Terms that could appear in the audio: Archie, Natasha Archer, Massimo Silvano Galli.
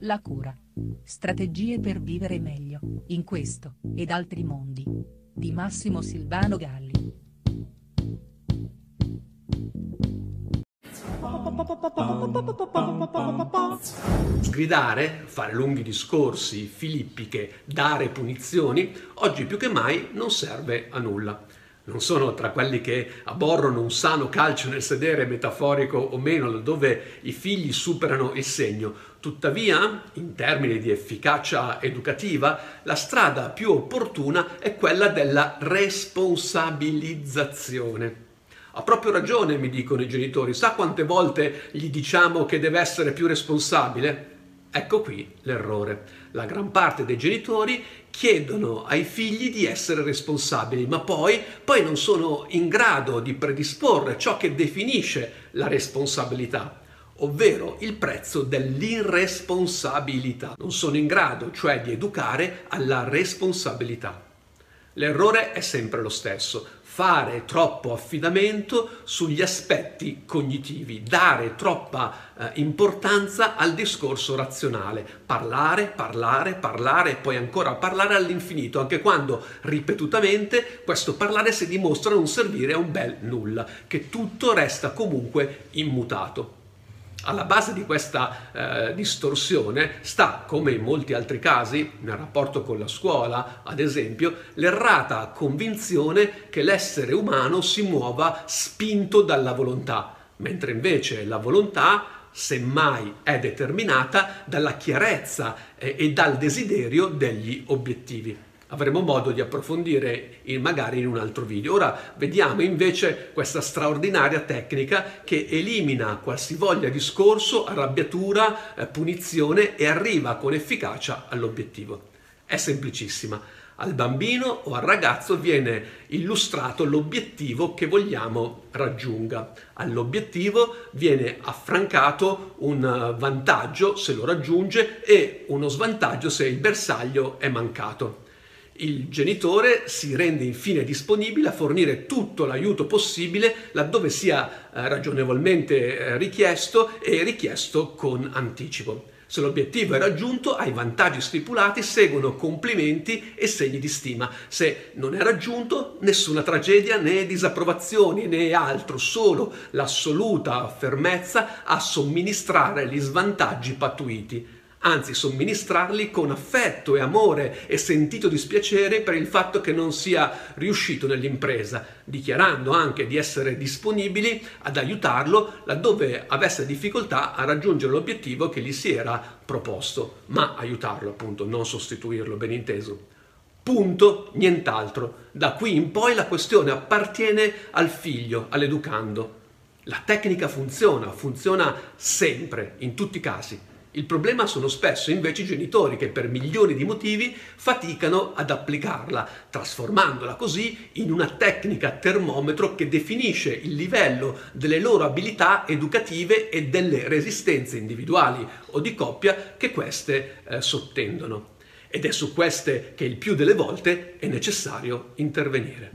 La cura. Strategie per vivere meglio, in questo, ed altri mondi. Di Massimo Silvano Galli. Sgridare, fare lunghi discorsi, filippiche, dare punizioni, oggi più che mai non serve a nulla. Non sono tra quelli che abborrono un sano calcio nel sedere, metaforico o meno, dove i figli superano il segno. Tuttavia, in termini di efficacia educativa, la strada più opportuna è quella della responsabilizzazione. Ha proprio ragione, mi dicono i genitori, sa quante volte gli diciamo che deve essere più responsabile? Ecco qui l'errore. La gran parte dei genitori chiedono ai figli di essere responsabili, ma poi non sono in grado di predisporre ciò che definisce la responsabilità, ovvero il prezzo dell'irresponsabilità. Non sono in grado, cioè, di educare alla responsabilità. L'errore è sempre lo stesso: fare troppo affidamento sugli aspetti cognitivi, dare troppa importanza al discorso razionale, parlare e poi ancora parlare all'infinito, anche quando ripetutamente questo parlare si dimostra non servire a un bel nulla, che tutto resta comunque immutato. Alla base di questa distorsione sta, come in molti altri casi, nel rapporto con la scuola, ad esempio, l'errata convinzione che l'essere umano si muova spinto dalla volontà, mentre invece la volontà, semmai, è determinata dalla chiarezza e dal desiderio degli obiettivi. Avremo modo di approfondire magari in un altro video. Ora vediamo invece questa straordinaria tecnica che elimina qualsivoglia discorso, arrabbiatura, punizione e arriva con efficacia all'obiettivo. È semplicissima. Al bambino o al ragazzo viene illustrato l'obiettivo che vogliamo raggiunga. All'obiettivo viene affrancato un vantaggio se lo raggiunge e uno svantaggio se il bersaglio è mancato. Il genitore si rende infine disponibile a fornire tutto l'aiuto possibile laddove sia ragionevolmente richiesto e richiesto con anticipo. Se l'obiettivo è raggiunto, ai vantaggi stipulati seguono complimenti e segni di stima. Se non è raggiunto, nessuna tragedia né disapprovazioni né altro, solo l'assoluta fermezza a somministrare gli svantaggi pattuiti. Anzi, somministrarli con affetto e amore e sentito dispiacere per il fatto che non sia riuscito nell'impresa, dichiarando anche di essere disponibili ad aiutarlo laddove avesse difficoltà a raggiungere l'obiettivo che gli si era proposto, ma aiutarlo appunto, non sostituirlo, ben inteso. Punto, nient'altro. Da qui in poi la questione appartiene al figlio, all'educando. La tecnica funziona sempre, in tutti i casi. Il problema sono spesso invece i genitori che per milioni di motivi faticano ad applicarla, trasformandola così in una tecnica termometro che definisce il livello delle loro abilità educative e delle resistenze individuali o di coppia che queste sottendono. Ed è su queste che il più delle volte è necessario intervenire.